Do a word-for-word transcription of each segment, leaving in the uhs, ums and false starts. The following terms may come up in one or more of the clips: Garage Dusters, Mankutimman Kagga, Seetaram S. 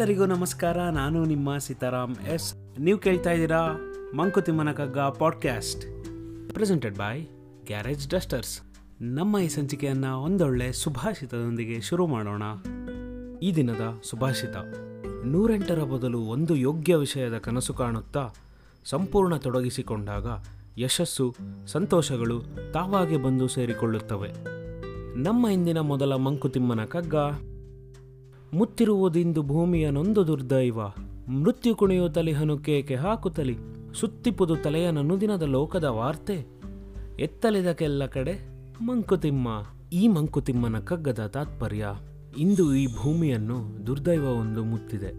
ಎಲ್ಲರಿಗೂ ನಮಸ್ಕಾರ. ನಾನು ನಿಮ್ಮ ಸೀತಾರಾಮ್ ಎಸ್. ನೀವು ಕೇಳ್ತಾ ಇದ್ದೀರಾ ಮಂಕುತಿಮ್ಮನ Kagga podcast, presented by Garage Dusters. ನಮ್ಮ ಈ ಸಂಚಿಕೆಯನ್ನು ಒಂದೊಳ್ಳೆ ಸುಭಾಷಿತದೊಂದಿಗೆ ಶುರು ಮಾಡೋಣ. ಈ ದಿನದ ಸುಭಾಷಿತ: ನೂರೆಂಟರ ಬದಲು ಒಂದು ಯೋಗ್ಯ ವಿಷಯದ ಕನಸು ಕಾಣುತ್ತಾ ಸಂಪೂರ್ಣ ತೊಡಗಿಸಿಕೊಂಡಾಗ ಯಶಸ್ಸು, ಸಂತೋಷಗಳು ತಾವಾಗೆ ಬಂದು ಸೇರಿಕೊಳ್ಳುತ್ತವೆ. ನಮ್ಮ ಇಂದಿನ ಮೊದಲ ಮಂಕುತಿಮ್ಮನ ಕಗ್ಗ: ಮುತ್ತಿರುವುದಿಂದು ಭೂಮಿಯನೊಂದು ದುರ್ದೈವ, ಮೃತ್ಯು ಕುಣಿಯು ತಲಿಹನು ಕೇಕೆ ಹಾಕುತ್ತಲಿ, ಸುತ್ತಿಪುದು ತಲೆಯನ ನುದಿನದ ಲೋಕದ ವಾರ್ತೆ, ಎತ್ತಲಿದಕ್ಕೆಲ್ಲ ಕಡೆ ಮಂಕುತಿಮ್ಮ. ಈ ಮಂಕುತಿಮ್ಮನ ಕಗ್ಗದ ತಾತ್ಪರ್ಯ: ಇಂದು ಈ ಭೂಮಿಯನ್ನು ದುರ್ದೈವವೊಂದು ಮುತ್ತಿದೆ,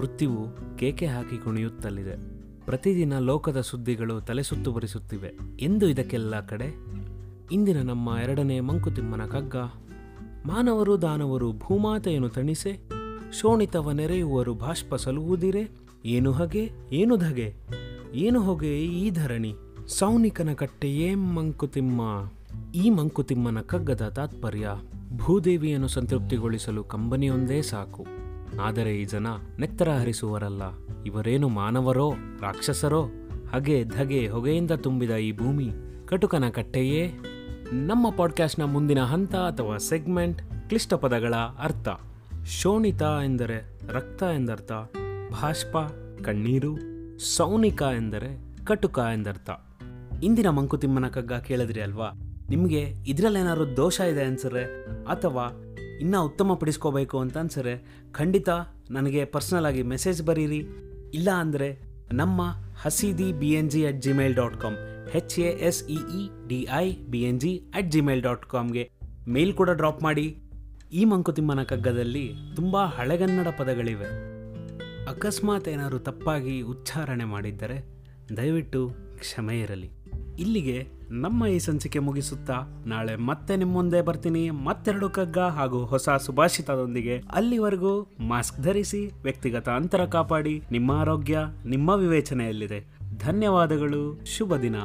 ಮೃತ್ಯುವು ಕೇಕೆ ಹಾಕಿ ಕುಣಿಯುತ್ತಲಿದೆ, ಪ್ರತಿದಿನ ಲೋಕದ ಸುದ್ದಿಗಳು ತಲೆ ಸುತ್ತುಬರಿಸುತ್ತಿವೆ ಎಂದು ಇದಕ್ಕೆಲ್ಲ ಕಡೆ. ಇಂದಿನ ನಮ್ಮ ಎರಡನೇ ಮಂಕುತಿಮ್ಮನ ಕಗ್ಗ: ಮಾನವರು ದಾನವರು ಭೂಮಾತೆಯನ್ನು ತಣಿಸೆ, ಶೋಣಿತವ ನೆರೆಯುವರು ಬಾಷ್ಪ ಸಲುವುದಿರೆ, ಏನು ಹಗೆ ಏನು ಧಗೆ ಏನು ಹೊಗೆ ಈ ಧರಣಿ, ಸೌನಿಕನ ಕಟ್ಟೆಯೇ ಮಂಕುತಿಮ್ಮ. ಈ ಮಂಕುತಿಮ್ಮನ ಕಗ್ಗದ ತಾತ್ಪರ್ಯ: ಭೂದೇವಿಯನ್ನು ಸಂತೃಪ್ತಿಗೊಳಿಸಲು ಕಂಬನಿಯೊಂದೇ ಸಾಕು, ಆದರೆ ಈ ಜನ ನೆತ್ತರ ಹರಿಸುವರಲ್ಲ. ಇವರೇನು ಮಾನವರೋ ರಾಕ್ಷಸರೋ? ಹಗೆ ಧಗೆ ಹೊಗೆಯಿಂದ ತುಂಬಿದ ಈ ಭೂಮಿ ಕಟುಕನ ಕಟ್ಟೆಯೇ. ನಮ್ಮ ಪಾಡ್ಕ್ಯಾಸ್ಟ್ನ ಮುಂದಿನ ಹಂತ ಅಥವಾ ಸೆಗ್ಮೆಂಟ್: ಕ್ಲಿಷ್ಟ ಪದಗಳ ಅರ್ಥ. ಶೋಣಿತ ಎಂದರೆ ರಕ್ತ ಎಂದರ್ಥ, ಬಾಷ್ಪ ಕಣ್ಣೀರು, ಸೌನಿಕ ಎಂದರೆ ಕಟುಕ ಎಂದರ್ಥ. ಇಂದಿನ ಮಂಕುತಿಮ್ಮನ ಕಗ್ಗ ಕೇಳಿದ್ರಿ ಅಲ್ವಾ? ನಿಮಗೆ ಇದರಲ್ಲೇನಾದ್ರು ದೋಷ ಇದೆ ಅನ್ಸರೆ ಅಥವಾ ಇನ್ನೂ ಉತ್ತಮಪಡಿಸ್ಕೋಬೇಕು ಅಂತ ಅನ್ಸರೆ ಖಂಡಿತ ನನಗೆ ಪರ್ಸ್ನಲ್ ಆಗಿ ಮೆಸೇಜ್ ಬರೀರಿ. ಇಲ್ಲ ಅಂದರೆ ನಮ್ಮ ಹಸಿದಿ B N G at Gmail dot com H A S E E D I B N G at Gmail dot ಕಾಮ್ಗೆ ಮೇಲ್ ಕೂಡ ಡ್ರಾಪ್ ಮಾಡಿ. ಈ ಮಂಕುತಿಮ್ಮನ ಕಗ್ಗದಲ್ಲಿ ತುಂಬ ಹಳೆಗನ್ನಡ ಪದಗಳಿವೆ. ಅಕಸ್ಮಾತ್ ಏನಾದರೂ ತಪ್ಪಾಗಿ ಉಚ್ಚಾರಣೆ ಮಾಡಿದ್ದರೆ ದಯವಿಟ್ಟು ಕ್ಷಮೆ ಇರಲಿ. ಇಲ್ಲಿಗೆ ನಮ್ಮ ಈ ಸಂಚಿಕೆ ಮುಗಿಸುತ್ತಾ ನಾಳೆ ಮತ್ತೆ ನಿಮ್ಮ ಮುಂದೆ ಬರ್ತೀನಿ, ಮತ್ತೆರಡು ಕಗ್ಗ ಹಾಗೂ ಹೊಸ ಸುಭಾಷಿತದೊಂದಿಗೆ. ಅಲ್ಲಿವರೆಗೂ ಮಾಸ್ಕ್ ಧರಿಸಿ, ವ್ಯಕ್ತಿಗತ ಅಂತರ ಕಾಪಾಡಿ. ನಿಮ್ಮ ಆರೋಗ್ಯ ನಿಮ್ಮ ವಿವೇಚನೆಯಲ್ಲಿದೆ. ಧನ್ಯವಾದಗಳು. ಶುಭ ದಿನ.